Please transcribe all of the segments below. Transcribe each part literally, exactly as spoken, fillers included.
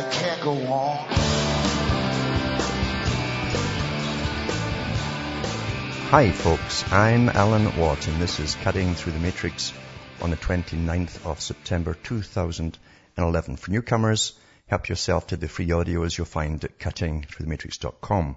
it can't go on. Hi folks, I'm Alan Watt and this is Cutting Through the Matrix on the twenty-ninth of September two thousand eleven. For newcomers, help yourself to the free audio as you'll find at cutting through the matrix dot com,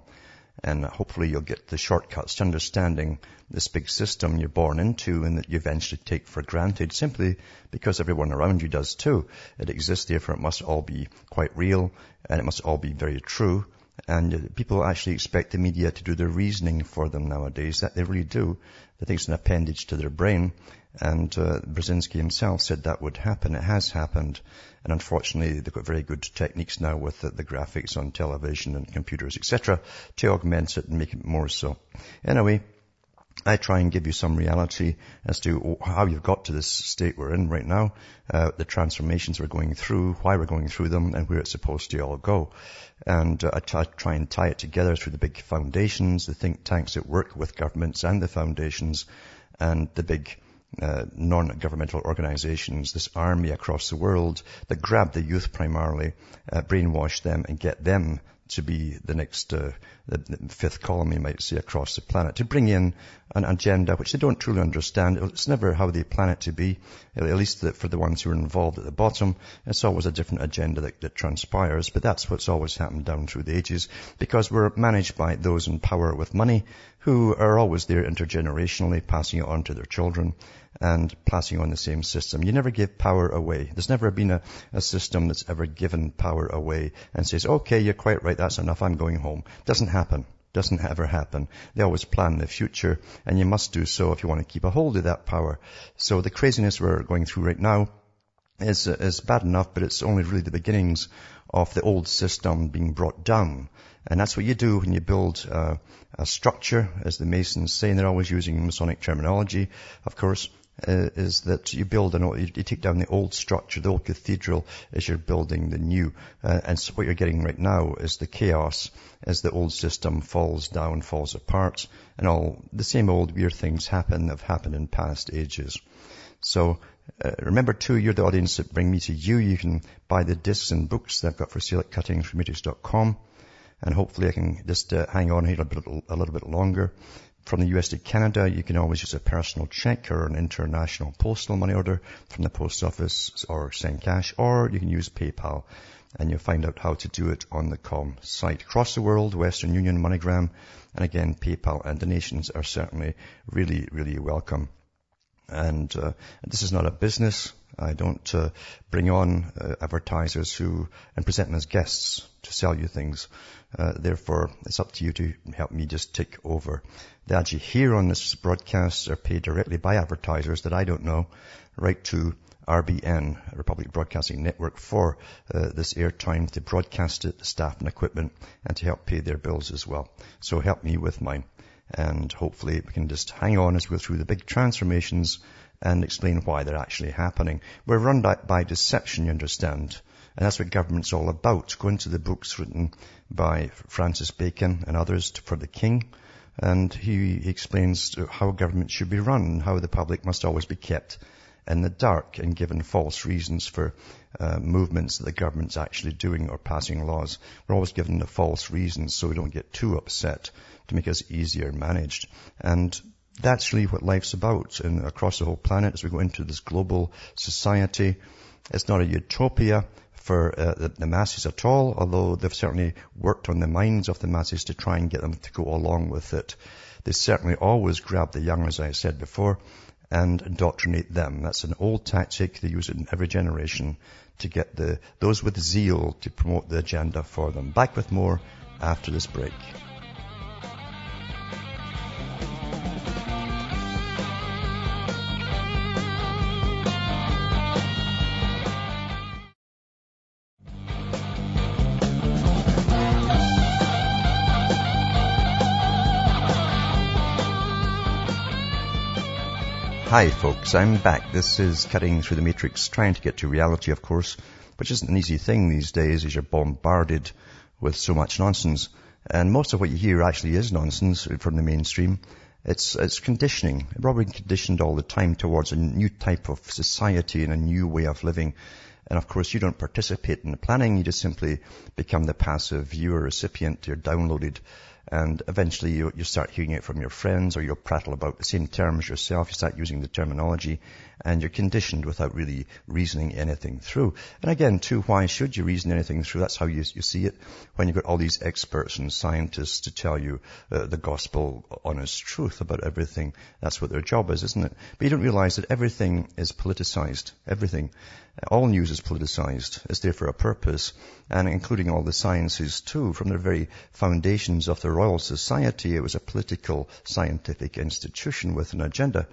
and hopefully you'll get the shortcuts to understanding this big system you're born into and that you eventually take for granted simply because everyone around you does too. It exists, therefore it must all be quite real and it must all be very true. And people actually expect the media to do their reasoning for them nowadays. That they really do. They think it's an appendage to their brain. And uh, Brzezinski himself said that would happen. It has happened. And unfortunately, they've got very good techniques now with the, the graphics on television and computers, et cetera, to augment it and make it more so. Anyway, I try and give you some reality as to how you've got to this state we're in right now, uh, the transformations we're going through, why we're going through them, and where it's supposed to all go. And uh, I t- try and tie it together through the big foundations, the think tanks that work with governments and the foundations, and the big uh, non-governmental organizations, this army across the world that grab the youth primarily, uh, brainwash them and get them to be the next uh, the, the fifth column, you might say, across the planet, to bring in an agenda which they don't truly understand. It's never how they plan it to be, at least for the ones who are involved at the bottom. It's always a different agenda that, that transpires, but that's what's always happened down through the ages, because we're managed by those in power with money who are always there intergenerationally, passing it on to their children and passing on the same system. You never give power away. There's never been a, a system that's ever given power away and says, okay, you're quite right, that's enough, I'm going home. Doesn't happen. Doesn't ever happen. They always plan the future, and you must do so if you want to keep a hold of that power. So the craziness we're going through right now is, is bad enough, but it's only really the beginnings of the old system being brought down. And that's what you do when you build uh, a structure, as the Masons say, and they're always using Masonic terminology, of course, Uh, is that you build an old, you, you take down the old structure, the old cathedral, as you're building the new. Uh, and so what you're getting right now is the chaos as the old system falls down, falls apart, and all the same old weird things happen that have happened in past ages. So uh, remember too, you're the audience that bring me to you. You can buy the discs and books that I've got for sale at cutting through matrix dot com, and hopefully I can just uh, hang on here a, bit, a little bit longer. From the U S to Canada, you can always use a personal check or an international postal money order from the post office, or send cash, or you can use PayPal, and you'll find out how to do it on the com site. Across the world, Western Union, MoneyGram, and again, PayPal and donations are certainly really, really welcome. And uh, this is not a business. I don't uh, bring on uh, advertisers who and present them as guests to sell you things. Uh, therefore, it's up to you to help me just take over. The ads you hear on this broadcast are paid directly by advertisers that I don't know, right to R B N, Republic Broadcasting Network, for uh, this airtime to broadcast it, the staff and equipment, and to help pay their bills as well. So help me with mine. And hopefully we can just hang on as we go through the big transformations and explain why they're actually happening. We're run by deception, you understand. And that's what government's all about. Go into the books written by Francis Bacon and others for the king. And he explains how government should be run and how the public must always be kept in the dark and given false reasons for uh, movements that the government's actually doing or passing laws. We're always given the false reasons so we don't get too upset, to make us easier managed. And that's really what life's about. And across the whole planet, as we go into this global society, it's not a utopia for uh, the, the masses at all, although they've certainly worked on the minds of the masses to try and get them to go along with it. They certainly always grab the young, as I said before, and indoctrinate them. That's an old tactic. They use it in every generation to get the those with zeal to promote the agenda for them. Back with more after this break. Hi folks, I'm back. This is Cutting Through the Matrix, trying to get to reality, of course, which isn't an easy thing these days as you're bombarded with so much nonsense. And most of what you hear actually is nonsense from the mainstream. It's, it's conditioning. We're being conditioned all the time towards a new type of society and a new way of living. And of course, you don't participate in the planning. You just simply become the passive viewer recipient. You're downloaded. And eventually you, you start hearing it from your friends, or you'll prattle about the same terms yourself. You start using the terminology and you're conditioned without really reasoning anything through. And again, too, why should you reason anything through? That's how you, you see it when you've got all these experts and scientists to tell you uh, the gospel honest truth about everything. That's what their job is, isn't it? But you don't realize that everything is politicized. Everything. All news is politicized. It's there for a purpose, and including all the sciences too. From the very foundations of their Royal Society, it was a political scientific institution with an agenda.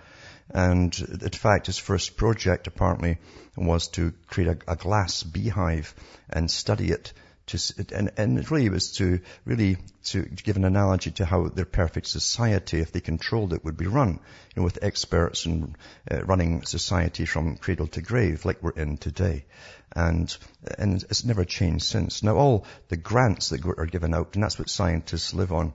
And in fact, his first project apparently was to create a, a glass beehive and study it. To, and, and it really was to really to give an analogy to how their perfect society, if they controlled it, would be run, you know, with experts and uh, running society from cradle to grave, like we're in today. And and it's never changed since. Now, all the grants that are given out, and that's what scientists live on,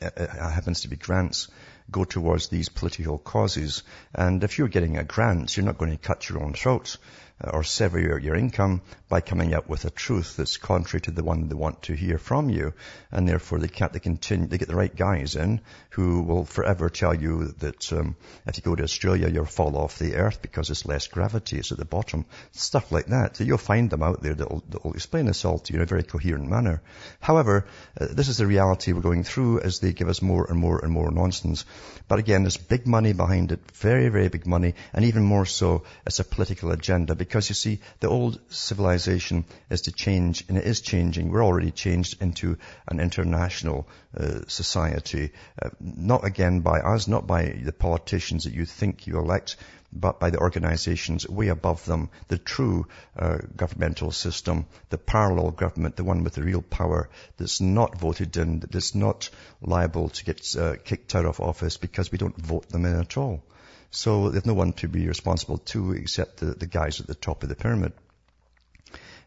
it happens to be grants, go towards these political causes. And if you're getting a grant, you're not going to cut your own throat or sever your, your income by coming up with a truth that's contrary to the one they want to hear from you. And therefore they can't, they continue, they get the right guys in who will forever tell you that, um, if you go to Australia, you'll fall off the earth because there's less gravity, it's at the bottom. Stuff like that. So you'll find them out there that'll, that'll explain this all to you in a very coherent manner. However, uh, this is the reality we're going through as they give us more and more and more nonsense. But again, there's big money behind it, very, very big money, and even more so, it's a political agenda. Because you see, the old civilization is to change, and it is changing. We're already changed into an international uh, society, uh, not again by us, not by the politicians that you think you elect, but by the organizations way above them, the true uh, governmental system, the parallel government, the one with the real power that's not voted in, that's not liable to get uh, kicked out of office because we don't vote them in at all. So there's no one to be responsible to except the, the guys at the top of the pyramid.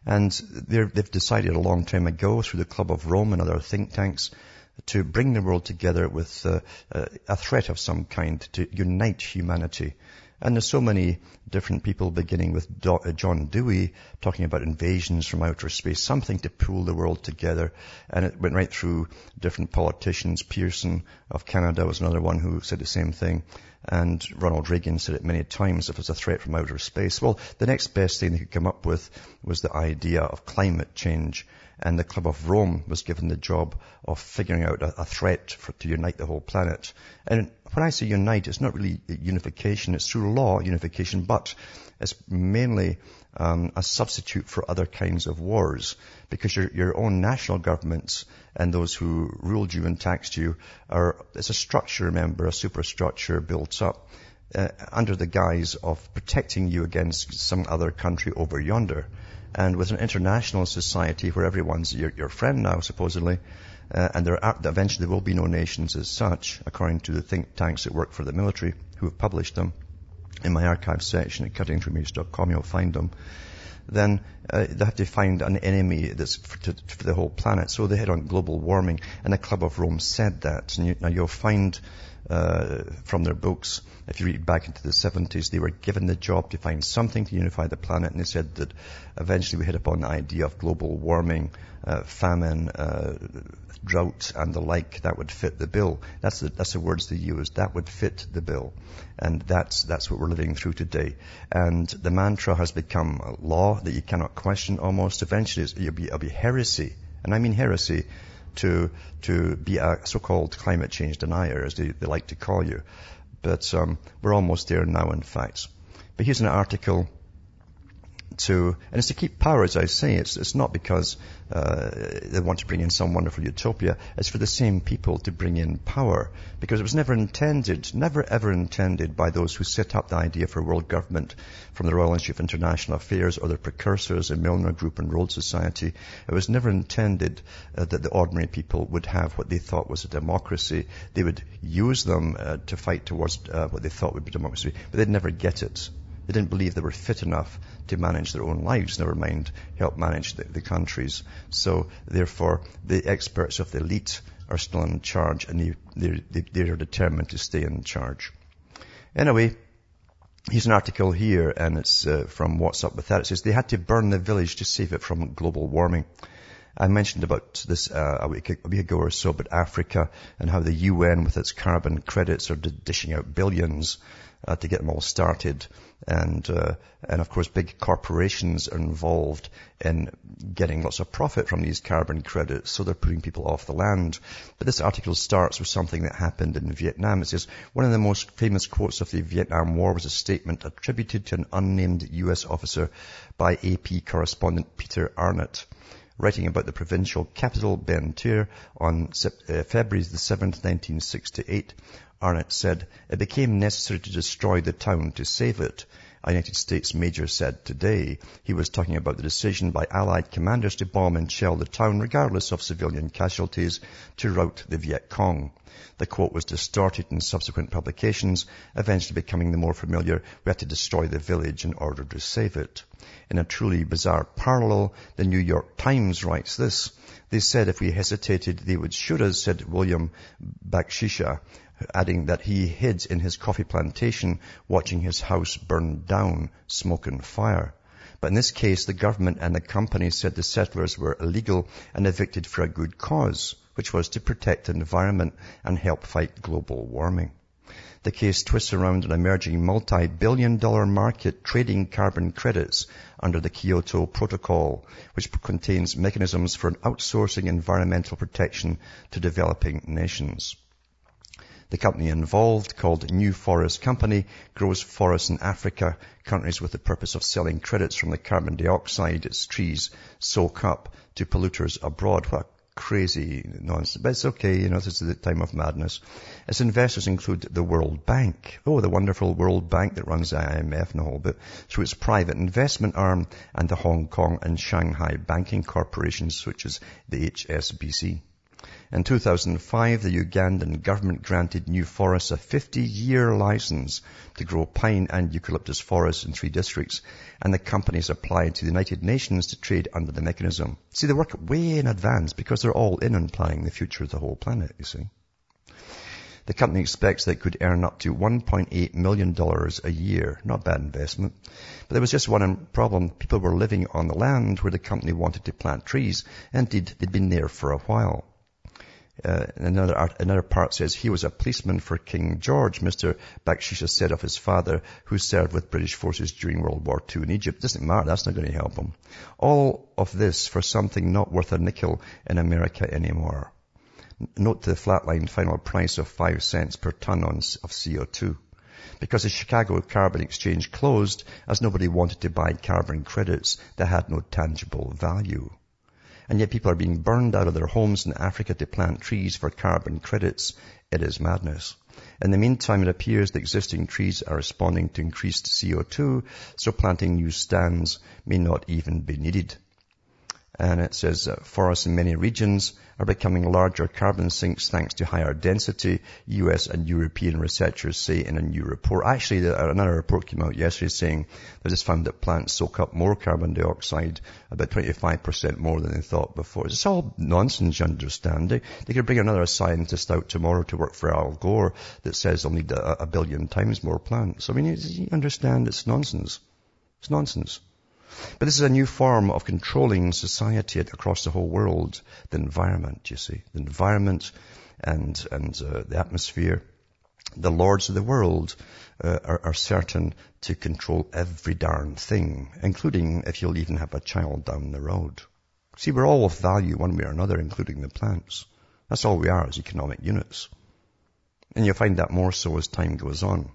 And they've decided a long time ago through the Club of Rome and other think tanks to bring the world together with uh, uh, a threat of some kind to unite humanity. And there's so many different people, beginning with Do- uh, John Dewey, talking about invasions from outer space, something to pull the world together. And it went right through different politicians. Pearson of Canada was another one who said the same thing. And Ronald Reagan said it many times, if it's a threat from outer space. Well, the next best thing they could come up with was the idea of climate change. And the Club of Rome was given the job of figuring out a, a threat for, to unite the whole planet. And when I say unite, it's not really unification. It's through law unification, but it's mainly um, a substitute for other kinds of wars, because your, your own national governments and those who ruled you and taxed you are, it's a structure, remember, a superstructure built up uh, under the guise of protecting you against some other country over yonder. And with an international society where everyone's your, your friend now, supposedly, uh, and there are, eventually there will be no nations as such, according to the think tanks that work for the military, who have published them. In my archive section at cutting through the matrix dot com, you'll find them. Then uh, they have to find an enemy that's for, to, for the whole planet. So they hit on global warming, and the Club of Rome said that. And you, now you'll find uh from their books, if you read back into the seventies, they were given the job to find something to unify the planet, and they said that eventually we hit upon the idea of global warming, uh, famine, uh, drought, and the like. That would fit the bill. That's the, that's the words they used. That would fit the bill. And that's, that's what we're living through today. And the mantra has become a law that you cannot question almost. Eventually it's, it'll be, it'll be heresy. And I mean heresy. To, to be a so-called climate change denier, as they, they like to call you. But um, we're almost there now, in fact. But here's an article to, and it's to keep power, as I say. It's, it's not because uh, they want to bring in some wonderful utopia. It's for the same people to bring in power, because it was never intended, never ever intended by those who set up the idea for world government from the Royal Institute of International Affairs or their precursors in Milner Group and Rhodes Society. It was never intended uh, that the ordinary people would have what they thought was a democracy. They would use them uh, to fight towards uh, what they thought would be democracy, but they'd never get it. They didn't believe they were fit enough to manage their own lives, never mind help manage the, the countries. So, therefore, the experts of the elite are still in charge, and they, they, they are determined to stay in charge. Anyway, here's an article here, and it's uh, from What's Up With That. It says, they had to burn the village to save it from global warming. I mentioned about this uh, a, week, a week ago or so, but Africa and how the U N with its carbon credits are dishing out billions Uh, to get them all started, and uh, and of course big corporations are involved in getting lots of profit from these carbon credits, so they're putting people off the land. But this article starts with something that happened in Vietnam. It says, one of the most famous quotes of the Vietnam War was a statement attributed to an unnamed U S officer by A P correspondent Peter Arnett, writing about the provincial capital Ben Tre on uh, February the seventh, nineteen sixty-eight. Arnett said, it became necessary to destroy the town to save it, a United States major said today. He was talking about the decision by Allied commanders to bomb and shell the town, regardless of civilian casualties, to rout the Viet Cong. The quote was distorted in subsequent publications, eventually becoming the more familiar, we had to destroy the village in order to save it. In a truly bizarre parallel, the New York Times writes this. They said if we hesitated, they would shoot us, said William Bakshisha, adding that he hid in his coffee plantation, watching his house burn down, smoke and fire. But in this case, the government and the company said the settlers were illegal and evicted for a good cause, which was to protect the environment and help fight global warming. The case twists around an emerging multi-billion dollar market trading carbon credits under the Kyoto Protocol, which contains mechanisms for outsourcing environmental protection to developing nations. The company involved, called New Forest Company, grows forests in Africa, countries with the purpose of selling credits from the carbon dioxide its trees soak up to polluters abroad. What crazy nonsense. But it's okay, you know, this is the time of madness. Its investors include the World Bank. Oh, the wonderful World Bank that runs the I M F and all, but through its private investment arm, and the Hong Kong and Shanghai banking corporations, such as the H S B C. In two thousand five, the Ugandan government granted New Forests a fifty-year license to grow pine and eucalyptus forests in three districts, and the companies applied to the United Nations to trade under the mechanism. See, they work way in advance because they're all in on planning the future of the whole planet, you see. The company expects they could earn up to one point eight million dollars a year. Not bad investment. But there was just one problem. People were living on the land where the company wanted to plant trees. Indeed, they'd been there for a while. Uh, another, art, another part says, he was a policeman for King George, Mister Bakshisha said of his father, who served with British forces during World War Two in Egypt. Doesn't matter, that's not going to help him. All of this for something not worth a nickel in America anymore. Note the flatline final price of five cents per ton on, of C O two. Because the Chicago Carbon Exchange closed as nobody wanted to buy carbon credits that had no tangible value. And yet people are being burned out of their homes in Africa to plant trees for carbon credits. It is madness. In the meantime, it appears the existing trees are responding to increased C O two, so planting new stands may not even be needed. And it says that forests in many regions are becoming larger carbon sinks thanks to higher density, U S and European researchers say in a new report. Actually, another report came out yesterday saying they just found that plants soak up more carbon dioxide, about twenty-five percent more than they thought before. It's all nonsense, you understand. They, they could bring another scientist out tomorrow to work for Al Gore that says they'll need a, a billion times more plants. I mean, you understand, it's nonsense. It's nonsense. But this is a new form of controlling society across the whole world. The environment, you see. The environment and and uh, the atmosphere. The lords of the world uh, are, are certain to control every darn thing, including if you'll even have a child down the road. See, we're all of value one way or another, including the plants. That's all we are as economic units. And you'll find that more so as time goes on.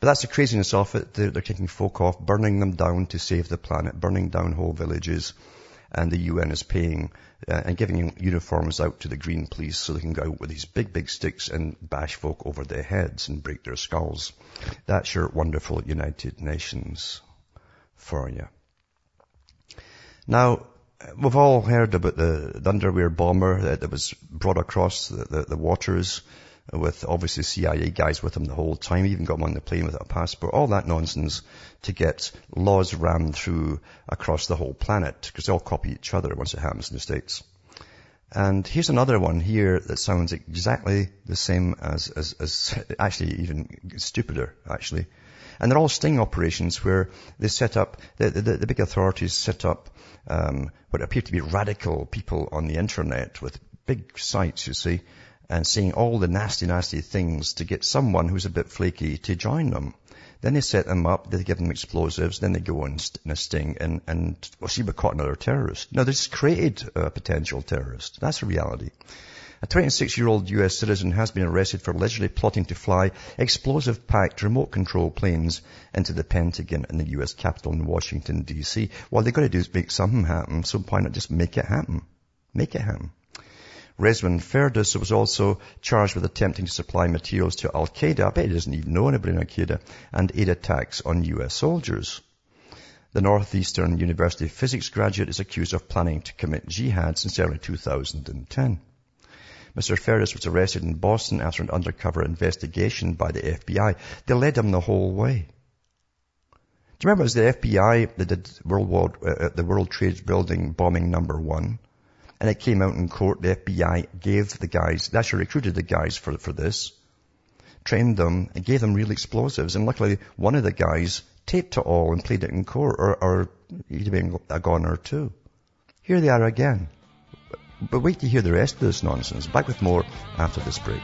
But that's the craziness of it. They're, they're kicking folk off, burning them down to save the planet, burning down whole villages. And the U N is paying uh, and giving uniforms out to the green police so they can go out with these big, big sticks and bash folk over their heads and break their skulls. That's your wonderful United Nations for you. Now, we've all heard about the, the underwear bomber that, that was brought across the, the, the waters with obviously C I A guys with him the whole time. He even got him on the plane without a passport. All that nonsense to get laws rammed through across the whole planet because they all copy each other once it happens in the States. And here's another one here that sounds exactly the same as, as, as actually even stupider, actually. And they're all sting operations where they set up, the, the, the big authorities set up um, what appear to be radical people on the internet with big sites, you see, and saying all the nasty, nasty things to get someone who's a bit flaky to join them. Then they set them up, they give them explosives, then they go on in a sting and, and well, see, we caught another terrorist. No, they just created a potential terrorist. That's the reality. A twenty-six-year-old U S citizen has been arrested for allegedly plotting to fly explosive-packed remote-control planes into the Pentagon and the U S Capitol in Washington, D C. What they've got to do is make something happen, so why not just make it happen? Make it happen. Rezwan Ferdaus was also charged with attempting to supply materials to Al-Qaeda. I bet he doesn't even know anybody in Al-Qaeda. And aid attacks on U S soldiers. The Northeastern University physics graduate is accused of planning to commit jihad since early two thousand ten. Mister Ferdaus was arrested in Boston after an undercover investigation by the F B I. They led him the whole way. Do you remember it was the F B I that did World War, uh, the World Trade Building bombing number one? And it came out in court, the F B I gave the guys, they actually recruited the guys for, for this, trained them, and gave them real explosives. And luckily, one of the guys taped it all and played it in court, or, or he'd have been a goner too. Here they are again. But wait to hear the rest of this nonsense. Back with more after this break.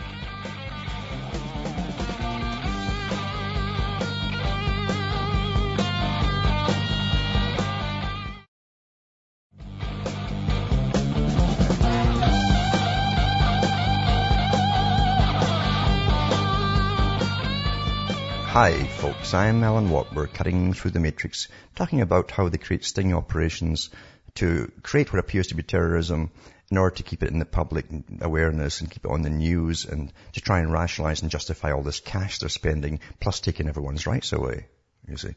Hi folks, I'm Alan Watt. We're cutting through the matrix, talking about how they create sting operations to create what appears to be terrorism in order to keep it in the public awareness and keep it on the news and to try and rationalize and justify all this cash they're spending, plus taking everyone's rights away, you see.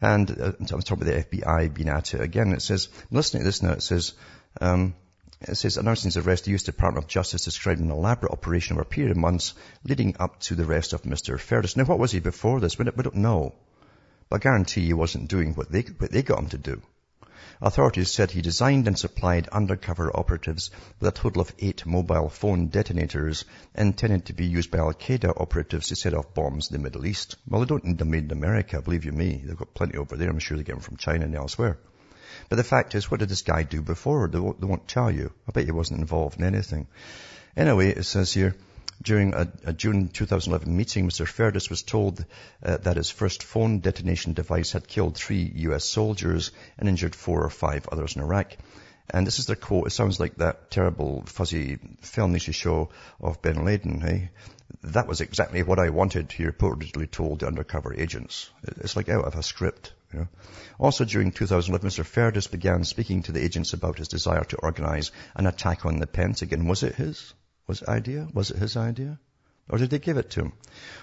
And uh, on top of the F B I being at it again, it says, listening to this now, it says, um, It says, announcing his arrest, the U S Department of Justice described an elaborate operation over a period of months leading up to the arrest of Mister Ferdaus. Now, what was he before this? We don't, we don't know. But I guarantee he wasn't doing what they, what they got him to do. Authorities said he designed and supplied undercover operatives with a total of eight mobile phone detonators intended to be used by Al-Qaeda operatives to set off bombs in the Middle East. Well, they don't need them made in America, believe you me. They've got plenty over there. I'm sure they get them from China and elsewhere. But the fact is, what did this guy do before? They won't, they won't tell you. I bet he wasn't involved in anything. Anyway, it says here, during a, a June twenty eleven meeting, Mister Ferdaus was told uh, that his first phone detonation device had killed three U S soldiers and injured four or five others in Iraq. And this is their quote. It sounds like that terrible, fuzzy film they used to show of Ben Laden, hey? That was exactly what I wanted, he reportedly told the undercover agents. It's like out of a script. You know? Also during two thousand eleven, Mister Ferdaus began speaking to the agents about his desire to organize an attack on the Pentagon. Was it his? Was it idea? Was it his idea? Or did they give it to him?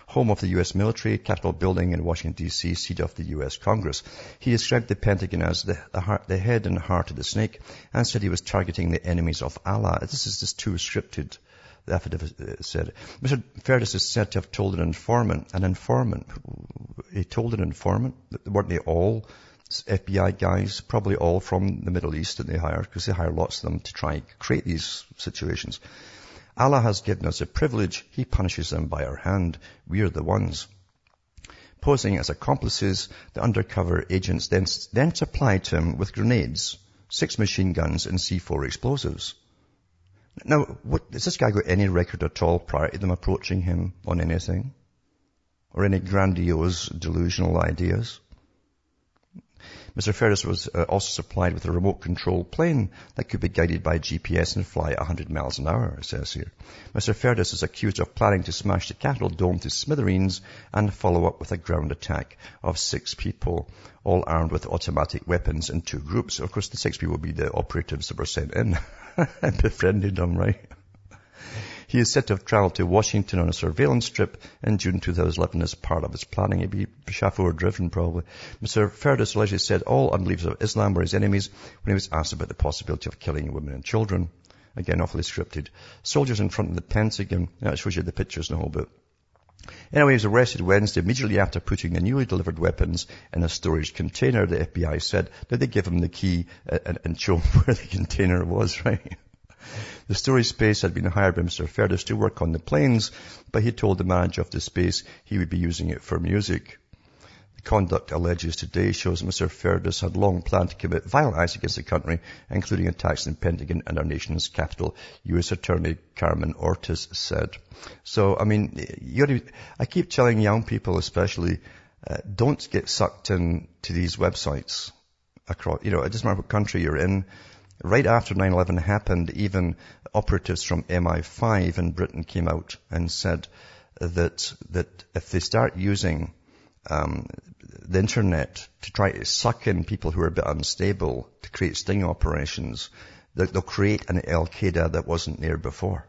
Home of the U S military, Capitol building in Washington, D C, seat of the U S Congress. He described the Pentagon as the, the, heart, the head and heart of the snake and said he was targeting the enemies of Allah. This is just too scripted. The affidavit said. Mister Ferdaus is said to have told an informant, an informant, he told an informant, weren't they all F B I guys, probably all from the Middle East that they hired, because they hire lots of them to try and create these situations. Allah has given us a privilege, he punishes them by our hand, we are the ones. Posing as accomplices, the undercover agents then, then supplied him with grenades, six machine guns and C four explosives. Now, what, has this guy got any record at all prior to them approaching him on anything? Or any grandiose, delusional ideas? Mister Ferdaus was uh, also supplied with a remote-control plane that could be guided by G P S and fly one hundred miles an hour, it says here. Mister Ferdaus is accused of planning to smash the Capitol dome to smithereens and follow up with a ground attack of six people, all armed with automatic weapons in two groups. Of course, the six people will be the operatives that were sent in and befriended them, right? He is said to have travelled to Washington on a surveillance trip in June two thousand eleven as part of his planning. He'd be chauffeur-driven, probably. Mister Ferdaus allegedly said all unbelievers of Islam were his enemies when he was asked about the possibility of killing women and children. Again, awfully scripted. Soldiers in front of the Pentagon. That shows you the pictures and the whole bit. Anyway, he was arrested Wednesday immediately after putting the newly delivered weapons in a storage container, the F B I said. Did they give him the key and, and show him where the container was, right? The storage space had been hired by Mister Ferdaus to work on the planes, but he told the manager of the space he would be using it for music. The conduct alleges today shows Mister Ferdaus had long planned to commit violent acts against the country, including attacks in the Pentagon and our nation's capital, U S Attorney Carmen Ortiz said. So, I mean, you're, I keep telling young people especially, uh, don't get sucked in to these websites across, you know, it doesn't matter what country you're in. Right after nine eleven happened, even operatives from M I five in Britain came out and said that that if they start using um, the internet to try to suck in people who are a bit unstable to create sting operations, that they'll create an Al-Qaeda that wasn't there before.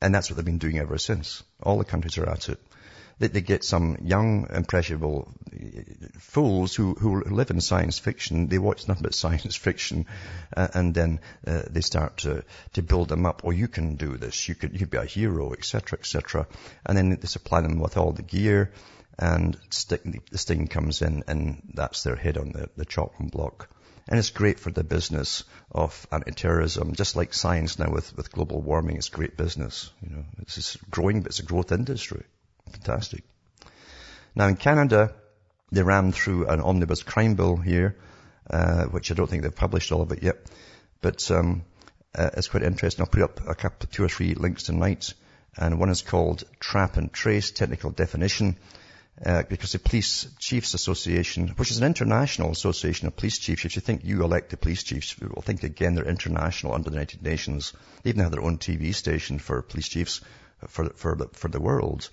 And that's what they've been doing ever since. All the countries are at it. That they get some young, impressionable fools who, who live in science fiction. They watch nothing but science fiction, uh, and then uh, they start to, to build them up. Or oh, you can do this. You could, you'd be a hero, et cetera, et cetera. And then they supply them with all the gear, and sting, the sting comes in, and that's their head on the, the chopping block. And it's great for the business of anti-terrorism, just like science now with, with global warming. It's great business. You know, it's just growing, but it's a growth industry. Fantastic. Now in Canada, they rammed through an omnibus crime bill here, uh, which I don't think they've published all of it yet, but um, uh, it's quite interesting. I'll put up a couple, two or three links tonight, and one is called Trap and Trace, Technical Definition, uh, because the Police Chiefs Association, which is an international association of police chiefs. If you think you elect the police chiefs, you will think again they're international under the United Nations. They even have their own T V station for police chiefs for, for, for the world.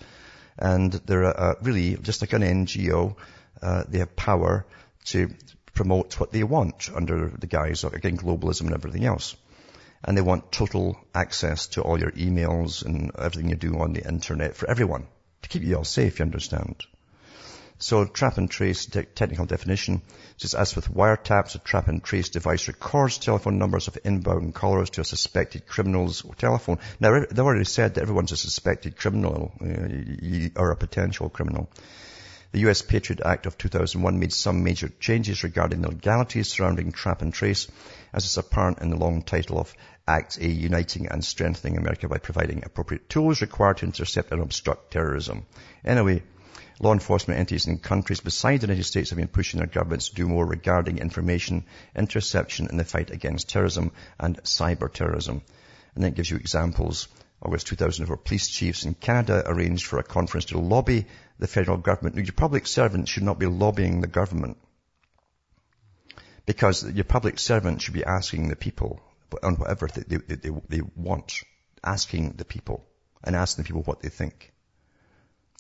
And they're uh, really just like an N G O. Uh, they have power to promote what they want under the guise of, again, globalism and everything else. And they want total access to all your emails and everything you do on the internet for everyone, to keep you all safe, you understand. So trap and trace, te- technical definition, says as with wiretaps, a trap and trace device records telephone numbers of inbound callers to a suspected criminal's telephone. Now, they've already said that everyone's a suspected criminal uh, or a potential criminal. The U S Patriot Act of two thousand one made some major changes regarding the legalities surrounding trap and trace, as is apparent in the long title of Act A, Uniting and Strengthening America by Providing Appropriate Tools Required to Intercept and Obstruct Terrorism. Anyway, law enforcement entities in countries besides the United States have been pushing their governments to do more regarding information interception in the fight against terrorism and cyber terrorism. And then it gives you examples. August two thousand four, police chiefs in Canada arranged for a conference to lobby the federal government. Your public servant should not be lobbying the government, because your public servant should be asking the people on whatever they, they, they, they want, asking the people and asking the people what they think.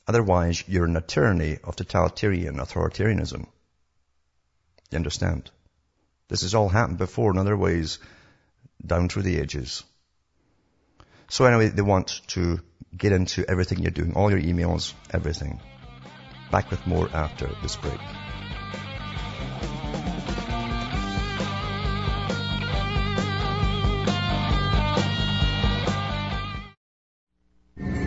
Otherwise, you're an attorney of totalitarian authoritarianism. You understand? This has all happened before in other ways, down through the ages. So anyway, they want to get into everything you're doing, all your emails, everything. Back with more after this break.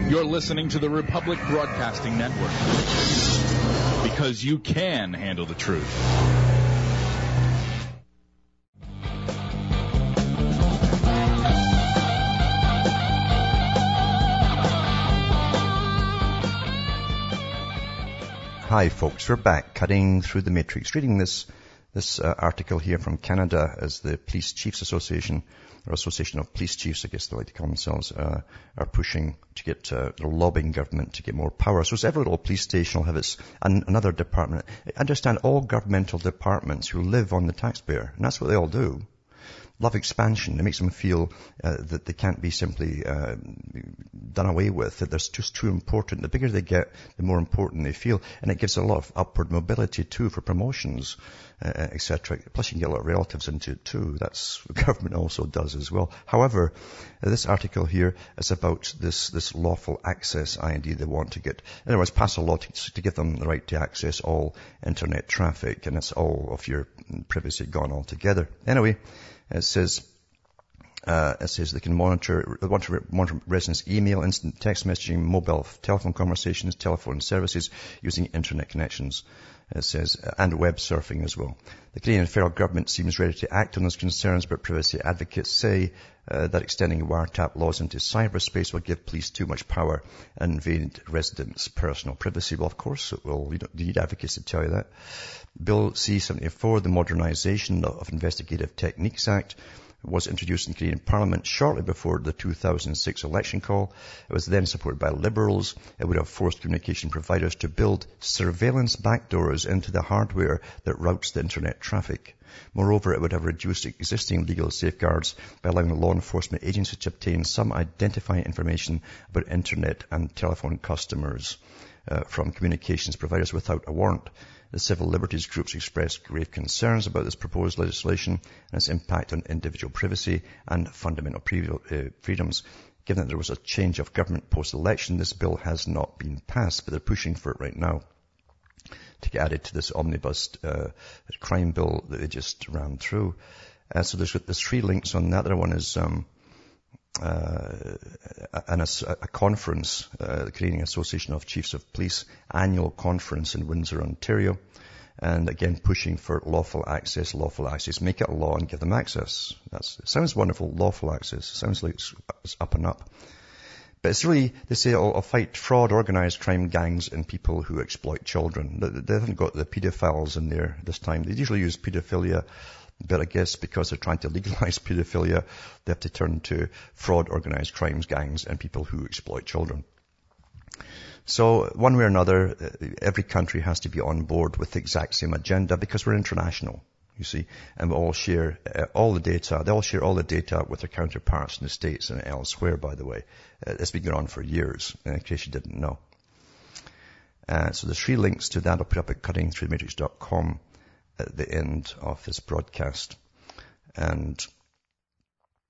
You're listening to the Republic Broadcasting Network, because you can handle the truth. Hi folks, we're back, Cutting Through the Matrix, reading this This uh, article here from Canada is the Police Chiefs Association, or Association of Police Chiefs, I guess they like to call themselves, uh, are pushing to get, uh, they're lobbying government to get more power. So it's every little police station will have its, an, another department. I understand all governmental departments who live on the taxpayer, and that's what they all do. Love expansion. It makes them feel uh, that they can't be simply uh, done away with, that they're just too important. The bigger they get, the more important they feel. And it gives a lot of upward mobility, too, for promotions, uh, et cetera. Plus, you can get a lot of relatives into it, too. That's what government also does as well. However, uh, this article here is about this, this lawful access I D they want to get. In other words, pass a law to, to give them the right to access all Internet traffic, and it's all of your privacy gone altogether. Anyway, It says, uh, it says they can monitor, they want to monitor residents' email, instant text messaging, mobile telephone conversations, telephone services using internet connections. It says, and web surfing as well. The Canadian federal government seems ready to act on those concerns, but privacy advocates say uh, that extending wiretap laws into cyberspace will give police too much power and invade residents' personal privacy. Well, of course it will. You, don't, you need advocates to tell you that. Bill C seventy-four, the Modernization of Investigative Techniques Act, was introduced in Canadian Parliament shortly before the two thousand six election call. It was then supported by Liberals. It would have forced communication providers to build surveillance backdoors into the hardware that routes the internet traffic. Moreover, it would have reduced existing legal safeguards by allowing law enforcement agencies to obtain some identifying information about internet and telephone customers uh, from communications providers without a warrant. The civil liberties groups expressed grave concerns about this proposed legislation and its impact on individual privacy and fundamental pre- uh, freedoms. Given that there was a change of government post-election, this bill has not been passed, but they're pushing for it right now to get added to this omnibus uh, crime bill that they just ran through. Uh, so there's, there's three links on that. The other one is um, Uh, and a, a conference, uh, the Canadian Association of Chiefs of Police annual conference in Windsor, Ontario. And again, pushing for lawful access, lawful access. Make it a law and give them access. That's, it sounds wonderful, lawful access. It sounds like it's, it's up and up. But it's really, they say, oh, I'll fight fraud, organized crime, gangs, and people who exploit children. They, they haven't got the pedophiles in there this time. They usually use pedophilia. But I guess because they're trying to legalize pedophilia, they have to turn to fraud, organized crimes, gangs, and people who exploit children. So one way or another, every country has to be on board with the exact same agenda because we're international, you see, and we all share uh, all the data. They all share all the data with their counterparts in the States and elsewhere, by the way. Uh, it's been going on for years, in case you didn't know. Uh, so there's three links to that. I'll put up at cutting through the matrix dot com. At the end of this broadcast. And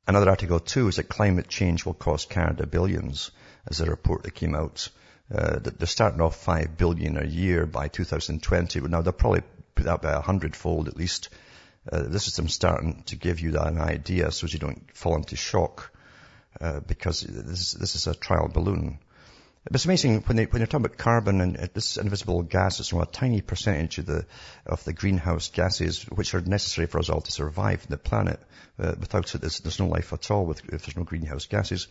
another article too is that climate change will cost Canada billions, as a report that came out. Uh, that they're starting off five billion a year by two thousand twenty, but now they'll probably put that by a hundredfold at least. Uh, this is them starting to give you that an idea so you don't fall into shock, uh, because this, this is a trial balloon. It's amazing when, they, when you're talking about carbon and this invisible gas, it's from a tiny percentage of the, of the greenhouse gases which are necessary for us all to survive on the planet. Uh, without it, there's, there's no life at all with, if there's no greenhouse gases.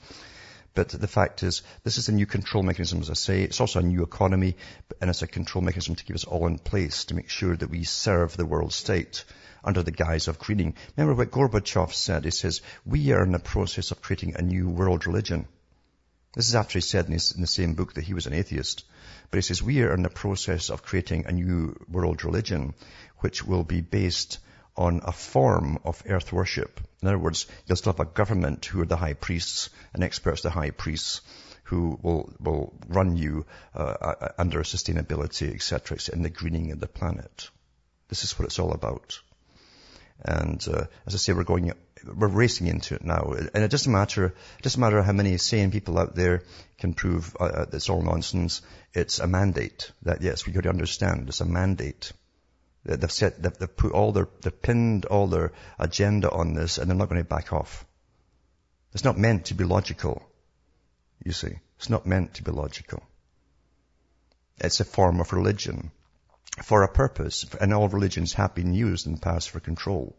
But the fact is, this is a new control mechanism, as I say. It's also a new economy, and it's a control mechanism to keep us all in place, to make sure that we serve the world state under the guise of greening. Remember what Gorbachev said. He says, we are in the process of creating a new world religion. This is after he said in, his, in the same book that he was an atheist. But he says, we are in the process of creating a new world religion, which will be based on a form of earth worship. In other words, you'll still have a government who are the high priests and experts, the high priests, who will, will run you uh, under sustainability, et cetera, in the greening of the planet. This is what it's all about. And uh, as I say, we're going, we're racing into it now, and it doesn't matter. It doesn't matter how many sane people out there can prove uh, it's all nonsense. It's a mandate that yes, we got to understand. It's a mandate. They've set, they've, they've put all their, they've pinned all their agenda on this, and they're not going to back off. It's not meant to be logical. You see, it's not meant to be logical. It's a form of religion. For a purpose, and all religions have been used in the past for control.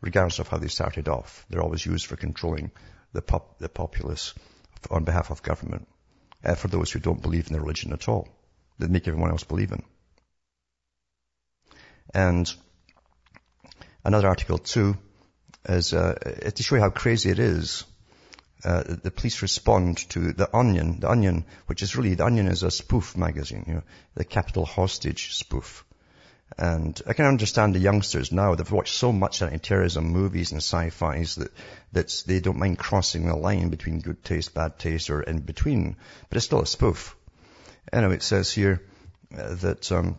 Regardless of how they started off, they're always used for controlling the, pop, the populace on behalf of government. Uh, for those who don't believe in their religion at all, that make everyone else believe in. And another article too is uh, to show you how crazy it is. Uh, the police respond to The Onion. The Onion, which is really, The Onion is a spoof magazine, you know, the capital hostage spoof. And I can understand the youngsters now. They've watched so much anti-terrorism movies and sci-fis that, that they don't mind crossing the line between good taste, bad taste, or in between. But it's still a spoof. Anyway, it says here uh, that um,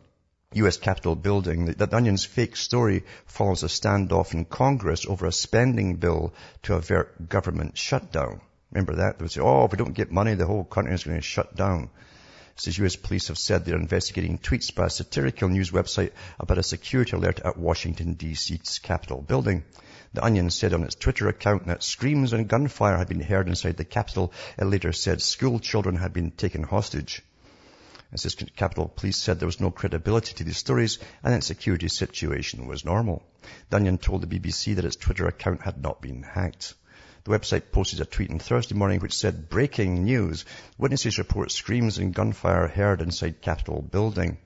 U S Capitol building, that, that Onion's fake story follows a standoff in Congress over a spending bill to avert government shutdown. Remember that? They would say, oh, if we don't get money, the whole country is going to shut down. Says U S police have said they're investigating tweets by a satirical news website about a security alert at Washington, D C's Capitol building. The Onion said on its Twitter account that screams and gunfire had been heard inside the Capitol. It later said school children had been taken hostage. It says Capitol police said there was no credibility to these stories and that security situation was normal. The Onion told the B B C that its Twitter account had not been hacked. The website posted a tweet on Thursday morning which said, breaking news, witnesses report screams and gunfire heard inside Capitol building.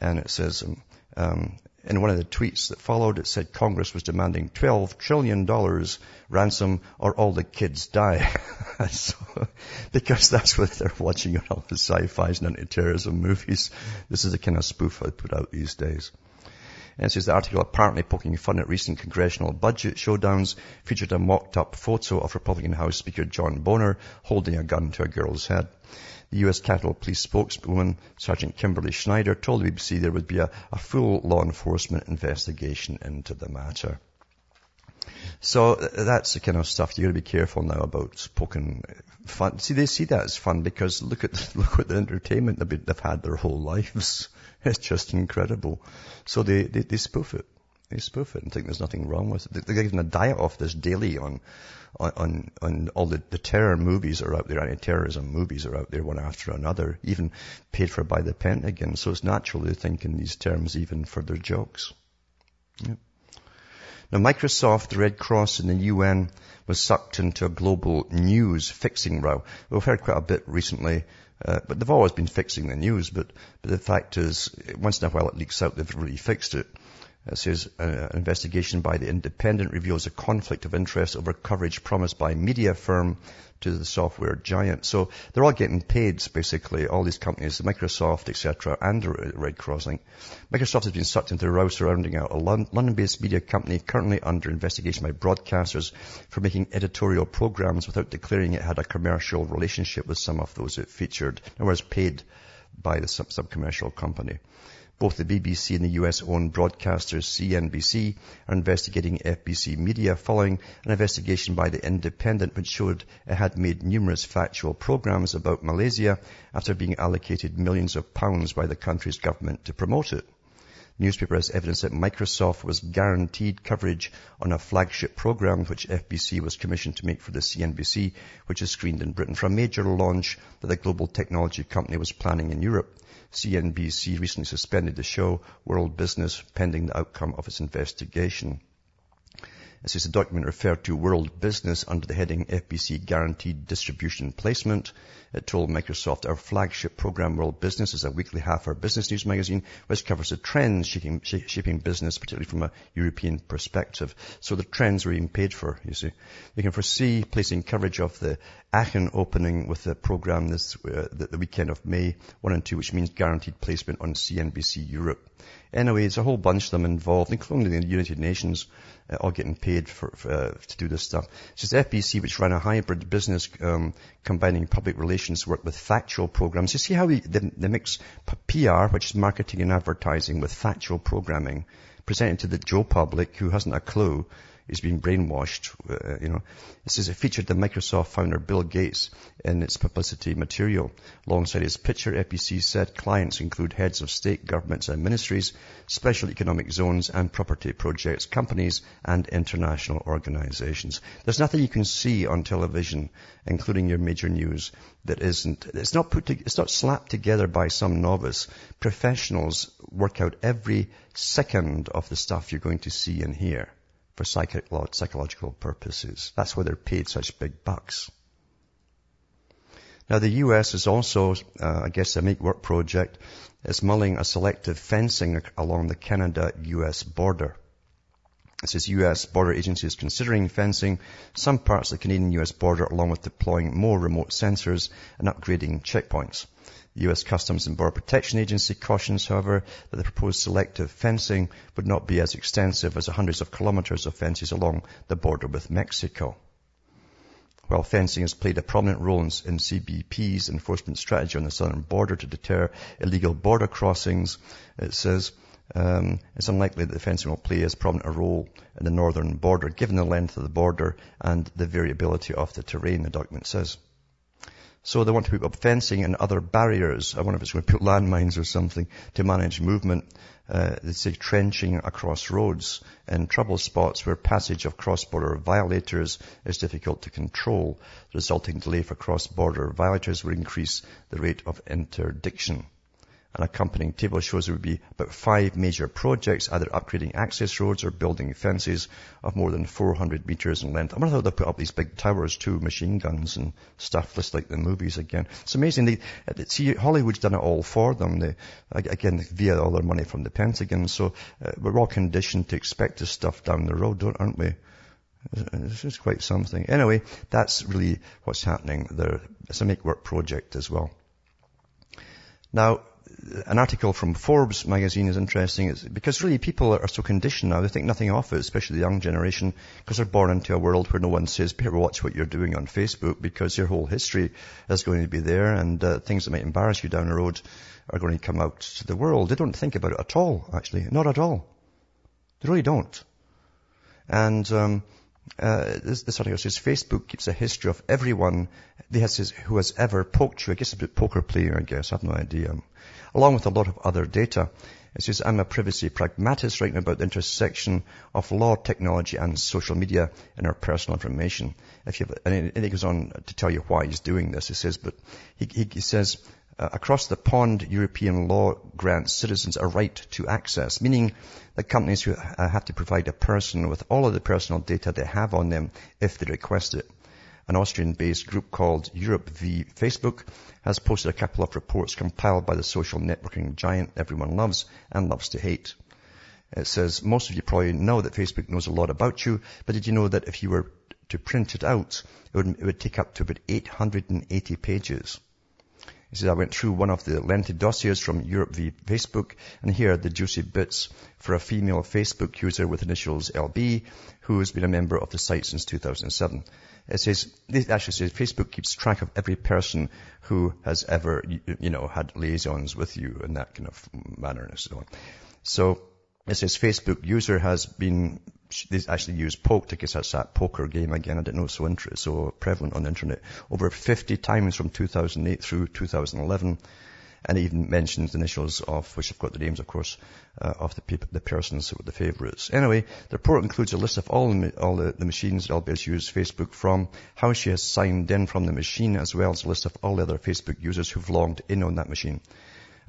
And it says, um, um, in one of the tweets that followed, it said Congress was demanding twelve trillion dollars ransom or all the kids die. So, because that's what they're watching on all the sci-fis and anti-terrorism movies. This is the kind of spoof I put out these days. And it says the article, apparently poking fun at recent congressional budget showdowns, featured a mocked-up photo of Republican House Speaker John Boehner holding a gun to a girl's head. The U S Capitol Police spokeswoman, Sergeant Kimberly Schneider, told the B B C there would be a, a full law enforcement investigation into the matter. So that's the kind of stuff you've got to be careful now about poking fun. See, they see that as fun because look at look at the entertainment they've had their whole lives. It's just incredible. So they, they, they spoof it. They spoof it and think there's nothing wrong with it. They're given a diet off this daily on, on, on all the, the terror movies are out there, anti-terrorism movies are out there one after another, even paid for by the Pentagon. So it's natural they think in these terms even for their jokes. Yeah. Now Microsoft, the Red Cross and the U N was sucked into a global news fixing row. We've heard quite a bit recently. Uh, but they've always been fixing the news, but, but the fact is, once in a while it leaks out, they've really fixed it. It says, uh, an investigation by The Independent reveals a conflict of interest over coverage promised by media firm to the software giant. So they're all getting paid, basically, all these companies, Microsoft, et cetera, and the Red Cross. Link. Microsoft has been sucked into a row surrounding a London-based media company currently under investigation by broadcasters for making editorial programs without declaring it had a commercial relationship with some of those it featured, in other words, paid by the sub- sub-commercial company. Both the B B C and the U S-owned broadcaster C N B C are investigating F B C media following an investigation by The Independent which showed it had made numerous factual programs about Malaysia after being allocated millions of pounds by the country's government to promote it. The newspaper has evidence that Microsoft was guaranteed coverage on a flagship program which F B C was commissioned to make for the C N B C, which is screened in Britain for a major launch that the global technology company was planning in Europe. C N B C recently suspended the show World Business pending the outcome of its investigation. This is a document referred to World Business under the heading F B C Guaranteed Distribution Placement. It told Microsoft our flagship program World Business is a weekly half-hour business news magazine which covers the trends shaping, shaping business, particularly from a European perspective. So the trends were even paid for, you see. They can foresee placing coverage of the Aachen opening with the program this uh, the, the weekend of May first and second, which means guaranteed placement on C N B C Europe. Anyway, there's a whole bunch of them involved, including the United Nations, uh, all getting paid for, for uh, to do this stuff. It's just F B C, which ran a hybrid business um, combining public relations work with factual programs. You see how we, they, they mix P R, which is marketing and advertising, with factual programming, presented to the Joe public who hasn't a clue. Is being brainwashed, uh, you know. It says it featured the Microsoft founder Bill Gates in its publicity material. Alongside his picture, F B C said clients include heads of state, governments and ministries, special economic zones and property projects, companies and international organizations. There's nothing you can see on television, including your major news, that isn't, it's not put, to, it's not slapped together by some novice. Professionals work out every second of the stuff you're going to see and hear. For psycholo- psychological purposes. That's why they're paid such big bucks. Now, the U S is also, uh, I guess, a Make Work project, is mulling a selective fencing along the Canada U S border. It says U S border agency is considering fencing some parts of the Canadian U S border along with deploying more remote sensors and upgrading checkpoints. The U S Customs and Border Protection Agency cautions, however, that the proposed selective fencing would not be as extensive as hundreds of kilometres of fences along the border with Mexico. While fencing has played a prominent role in C B P's enforcement strategy on the southern border to deter illegal border crossings, it says, Um, it's unlikely that the fencing will play as prominent a role in the northern border, given the length of the border and the variability of the terrain, the document says. So they want to put up fencing and other barriers. I wonder if it's going to put landmines or something to manage movement. Uh, they say trenching across roads and trouble spots where passage of cross-border violators is difficult to control. The resulting delay for cross-border violators would increase the rate of interdiction. An accompanying table shows there would be about five major projects, either upgrading access roads or building fences of more than four hundred metres in length. I wonder how they put up these big towers too, machine guns and stuff, just like the movies again. It's amazing. They, see, Hollywood's done it all for them, they, again, via all their money from the Pentagon. So uh, we're all conditioned to expect this stuff down the road, don't, aren't we? This is quite something. Anyway, that's really what's happening there. It's a make-work project as well. Now, an article from Forbes magazine is interesting. It's because really people are so conditioned now. They think nothing of it, especially the young generation, because they're born into a world where no one says, better watch what you're doing on Facebook because your whole history is going to be there and uh, things that might embarrass you down the road are going to come out to the world. They don't think about it at all, actually. Not at all. They really don't. And um Uh, this, this article says, Facebook keeps a history of everyone who has ever poked you. I guess it's a bit poker player, I guess. I have no idea. Along with a lot of other data. It says, I'm a privacy pragmatist writing about the intersection of law, technology, and social media in our personal information. If you have, and it goes on to tell you why he's doing this. It says, but he, he, he says, Uh, across the pond, European law grants citizens a right to access, meaning that companies who uh, have to provide a person with all of the personal data they have on them if they request it. An Austrian-based group called Europe v Facebook has posted a couple of reports compiled by the social networking giant everyone loves and loves to hate. It says, most of you probably know that Facebook knows a lot about you, but did you know that if you were to print it out, it would, it would take up to about eight hundred eighty pages? He says, I went through one of the lengthy dossiers from Europe v Facebook, and here are the juicy bits for a female Facebook user with initials L B, who has been a member of the site since two thousand seven. It says, this actually says, Facebook keeps track of every person who has ever, you know, had liaisons with you in that kind of manner and so on. So it says, Facebook user has been, they actually use poked, I guess that's that poker game again, I didn't know it's so, inter- so prevalent on the internet, over fifty times from two thousand eight through two thousand eleven, and it even mentions the initials of, which have got the names of course, uh, of the people, the persons who were the favourites. Anyway, the report includes a list of all, all the, the machines L B has used Facebook from, how she has signed in from the machine, as well as a list of all the other Facebook users who've logged in on that machine.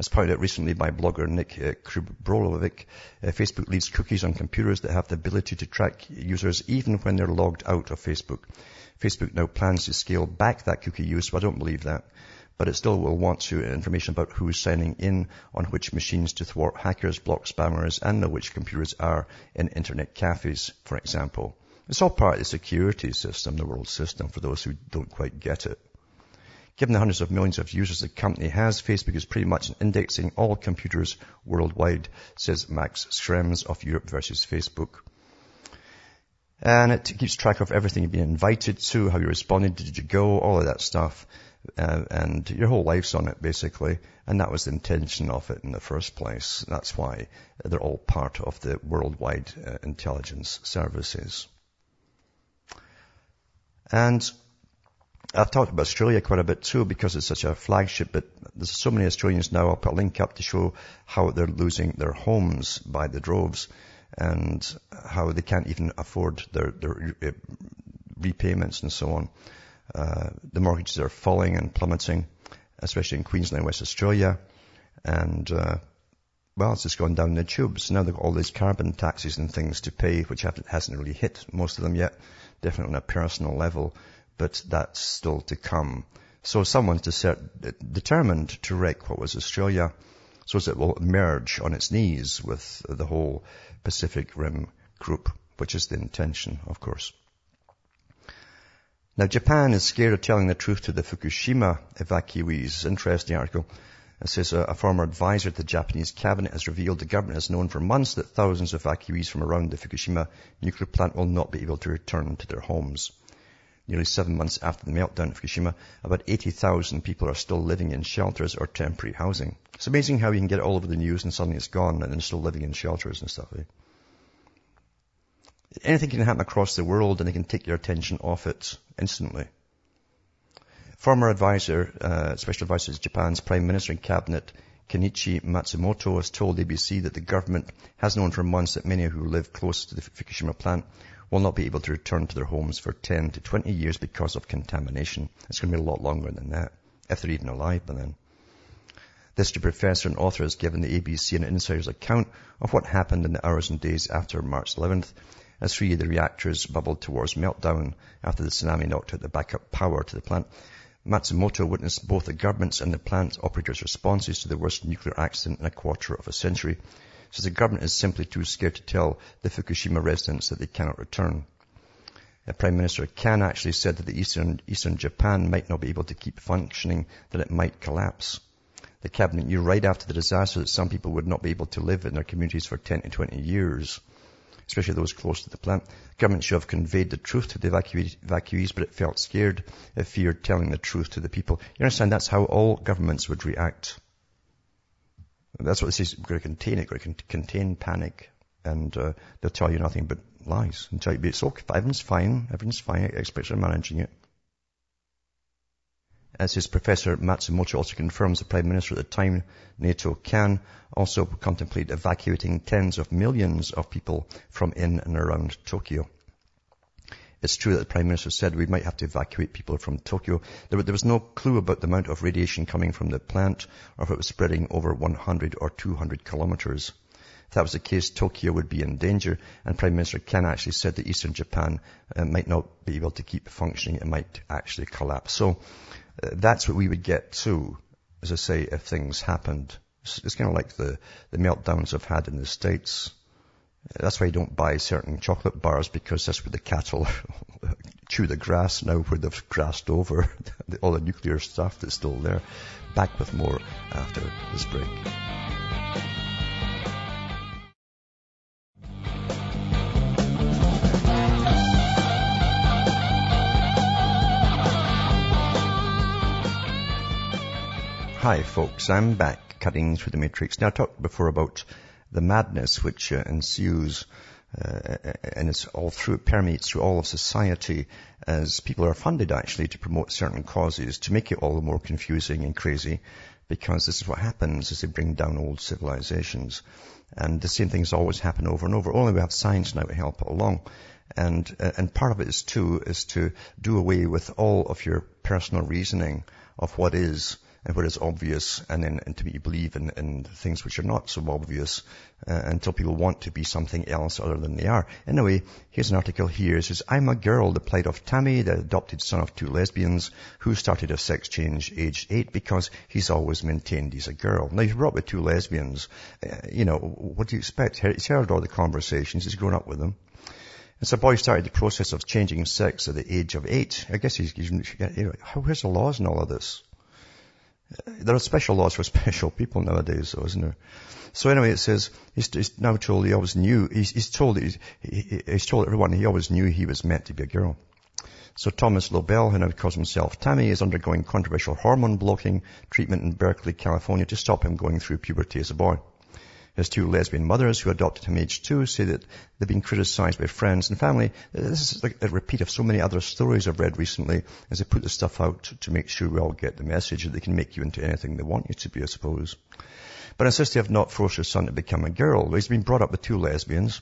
As pointed out recently by blogger Nick uh, Krubrovic, uh, Facebook leaves cookies on computers that have the ability to track users even when they're logged out of Facebook. Facebook now plans to scale back that cookie use, but I don't believe that. But it still will want to information about who's signing in on which machines to thwart hackers, block spammers, and know which computers are in internet cafes, for example. It's all part of the security system, the world system, for those who don't quite get it. Given the hundreds of millions of users the company has, Facebook is pretty much indexing all computers worldwide, says Max Schrems of Europe versus Facebook. And it keeps track of everything you've been invited to, how you responded, did you go, all of that stuff. Uh, and your whole life's on it, basically. And that was the intention of it in the first place. That's why they're all part of the worldwide uh, intelligence services. And I've talked about Australia quite a bit too because it's such a flagship, but there's so many Australians now. I'll put a link up to show how they're losing their homes by the droves and how they can't even afford their, their repayments and so on. Uh, the mortgages are falling and plummeting, especially in Queensland and West Australia. And, uh, well, it's just gone down the tubes. Now they've got all these carbon taxes and things to pay, which hasn't really hit most of them yet, definitely on a personal level. But that's still to come. So someone's de- determined to wreck what was Australia so as it will merge on its knees with the whole Pacific Rim group, which is the intention, of course. Now, Japan is scared of telling the truth to the Fukushima evacuees. Interesting article. It says a, a former advisor to the Japanese cabinet has revealed the government has known for months that thousands of evacuees from around the Fukushima nuclear plant will not be able to return to their homes. Nearly seven months after the meltdown of Fukushima, about eighty thousand people are still living in shelters or temporary housing. It's amazing how you can get it all over the news and suddenly it's gone and they're still living in shelters and stuff, eh? Anything can happen across the world and they can take your attention off it instantly. Former advisor, uh, special advisor to Japan's Prime Minister and Cabinet, Kenichi Matsumoto, has told A B C that the government has known for months that many who live close to the Fukushima plant will not be able to return to their homes for ten to twenty years because of contamination. It's going to be a lot longer than that, if they're even alive by then. This professor and author has given the A B C an insider's account of what happened in the hours and days after March eleventh, as three of the reactors bubbled towards meltdown after the tsunami knocked out the backup power to the plant. Matsumoto witnessed both the government's and the plant operators' responses to the worst nuclear accident in a quarter of a century, says the government is simply too scared to tell the Fukushima residents that they cannot return. The Prime Minister Kan actually said that the eastern, eastern Japan might not be able to keep functioning, that it might collapse. The cabinet knew right after the disaster that some people would not be able to live in their communities for ten to twenty years. Especially those close to the plant. The government should have conveyed the truth to the evacu- evacuees, but it felt scared. It feared telling the truth to the people. You understand, that's how all governments would react. That's what they say, we're going to contain it, we're going to contain panic, and uh, they'll tell you nothing but lies. And tell you, it's okay, everything's fine, everything's fine, experts are managing it. As his Professor Matsumoto also confirms, the Prime Minister at the time, NATO can also contemplate evacuating tens of millions of people from in and around Tokyo. It's true that the Prime Minister said we might have to evacuate people from Tokyo. There, there was no clue about the amount of radiation coming from the plant or if it was spreading over one hundred or two hundred kilometers. If that was the case, Tokyo would be in danger, and Prime Minister Kan actually said that eastern Japan uh, might not be able to keep functioning. It might actually collapse. So, that's what we would get too, as I say, if things happened. It's, it's kind of like the, the meltdowns I've had in the States. That's why you don't buy certain chocolate bars, because that's where the cattle chew the grass now, where they've grassed over all the nuclear stuff that's still there. Back with more after this break. Hi folks, I'm back, cutting through the matrix. Now, I talked before about the madness which uh, ensues uh, and it's all through, permeates through all of society as people are funded actually to promote certain causes to make it all the more confusing and crazy, because this is what happens as they bring down old civilizations. And the same things always happen over and over. Only we have science now to help along. And, uh, and part of it is too, is to do away with all of your personal reasoning of what is and what is obvious, and then and to make you believe in, in things which are not so obvious uh, until people want to be something else other than they are. Anyway, here's an article here. It says, I'm a girl, the plight of Tammy, the adopted son of two lesbians, who started a sex change aged eight because he's always maintained he's a girl. Now, he's brought up with two lesbians. Uh, you know, what do you expect? He's heard all the conversations. He's grown up with them. And so a boy started the process of changing sex at the age of eight. I guess he's, he's you know, where's the laws in all of this? There are special laws for special people nowadays, though, isn't there? So anyway, it says he's, he's now told he always knew. He's, he's told he's, he, he's told everyone he always knew he was meant to be a girl. So Thomas Lobel, who now calls himself Tammy, is undergoing controversial hormone blocking treatment in Berkeley, California, to stop him going through puberty as a boy. His two lesbian mothers, who adopted him age two, say that they've been criticized by friends and family. This is like a repeat of so many other stories I've read recently, as they put this stuff out to make sure we all get the message that they can make you into anything they want you to be, I suppose. But insists they have not forced her son to become a girl. He's been brought up with two lesbians.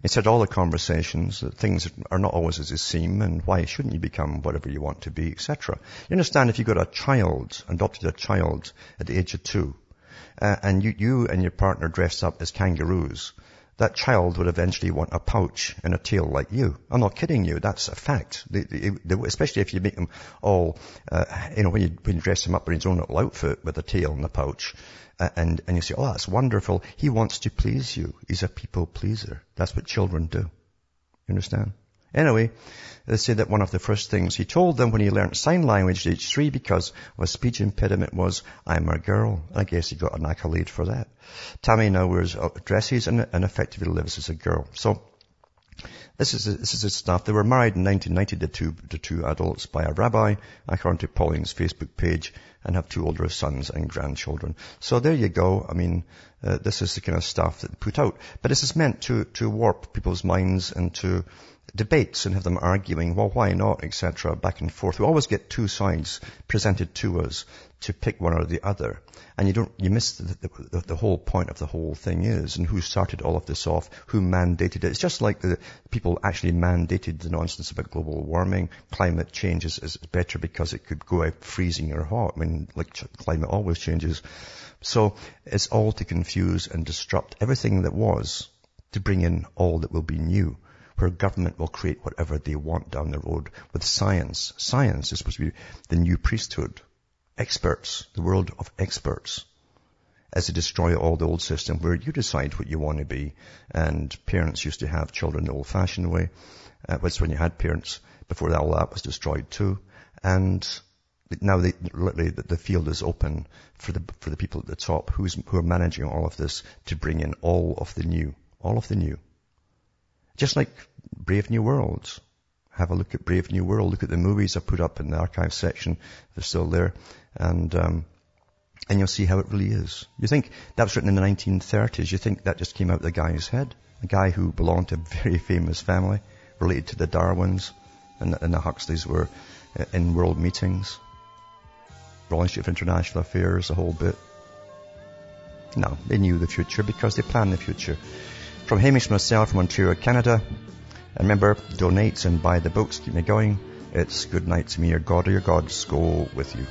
He's had all the conversations that things are not always as they seem, and why shouldn't you become whatever you want to be, et cetera. You understand, if you got a child, adopted a child at the age of two, Uh, and you, you and your partner dressed up as kangaroos that child would eventually want a pouch and a tail like you. I'm not kidding you. That's a fact. They, they, they, especially if you make them all, uh, you know, when you, when you dress him up in his own little outfit with a tail and a pouch, uh, and, and you say, oh, that's wonderful. He wants to please you. He's a people pleaser. That's what children do. You understand? Anyway, they say that one of the first things he told them when he learnt sign language at age three because of a speech impediment was, I'm a girl. I guess he got an accolade for that. Tammy now wears dresses and, and effectively lives as a girl. So, this is this is his stuff. They were married in nineteen ninety, the two, the two adults, by a rabbi, according to Pauline's Facebook page, and have two older sons and grandchildren. So there you go. I mean, uh, this is the kind of stuff that they put out. But this is meant to, to warp people's minds and to debates and have them arguing, well, why not, et cetera, back and forth. We always get two sides presented to us to pick one or the other. And you don't, you miss the, the, the whole point of the whole thing is, and who started all of this off, who mandated it. It's just like the people actually mandated the nonsense about global warming. Climate change is, is better because it could go out freezing or hot. I mean, like, climate always changes. So it's all to confuse and disrupt everything that was to bring in all that will be new, where government will create whatever they want down the road with science. Science is supposed to be the new priesthood. Experts, the world of experts, as they destroy all the old system where you decide what you want to be. And parents used to have children the old-fashioned way. Uh, that's when you had parents, before all that was destroyed too. And now they, literally the field is open for the for the people at the top who's, who are managing all of this to bring in all of the new, all of the new. Just like Brave New World. Have a look at Brave New World. Look at the movies I put up in the archive section. They're still there. And um, and you'll see how it really is. You think that was written in the nineteen thirties. You think that just came out of the guy's head. A guy who belonged to a very famous family related to the Darwins and, and the Huxleys were in world meetings. Royal Institute of International Affairs, the whole bit. No, they knew the future because they planned the future. From Hamish myself from Ontario, Canada. And remember, donate and buy the books, keep me going. It's good night to me, your God or your gods. Go with you.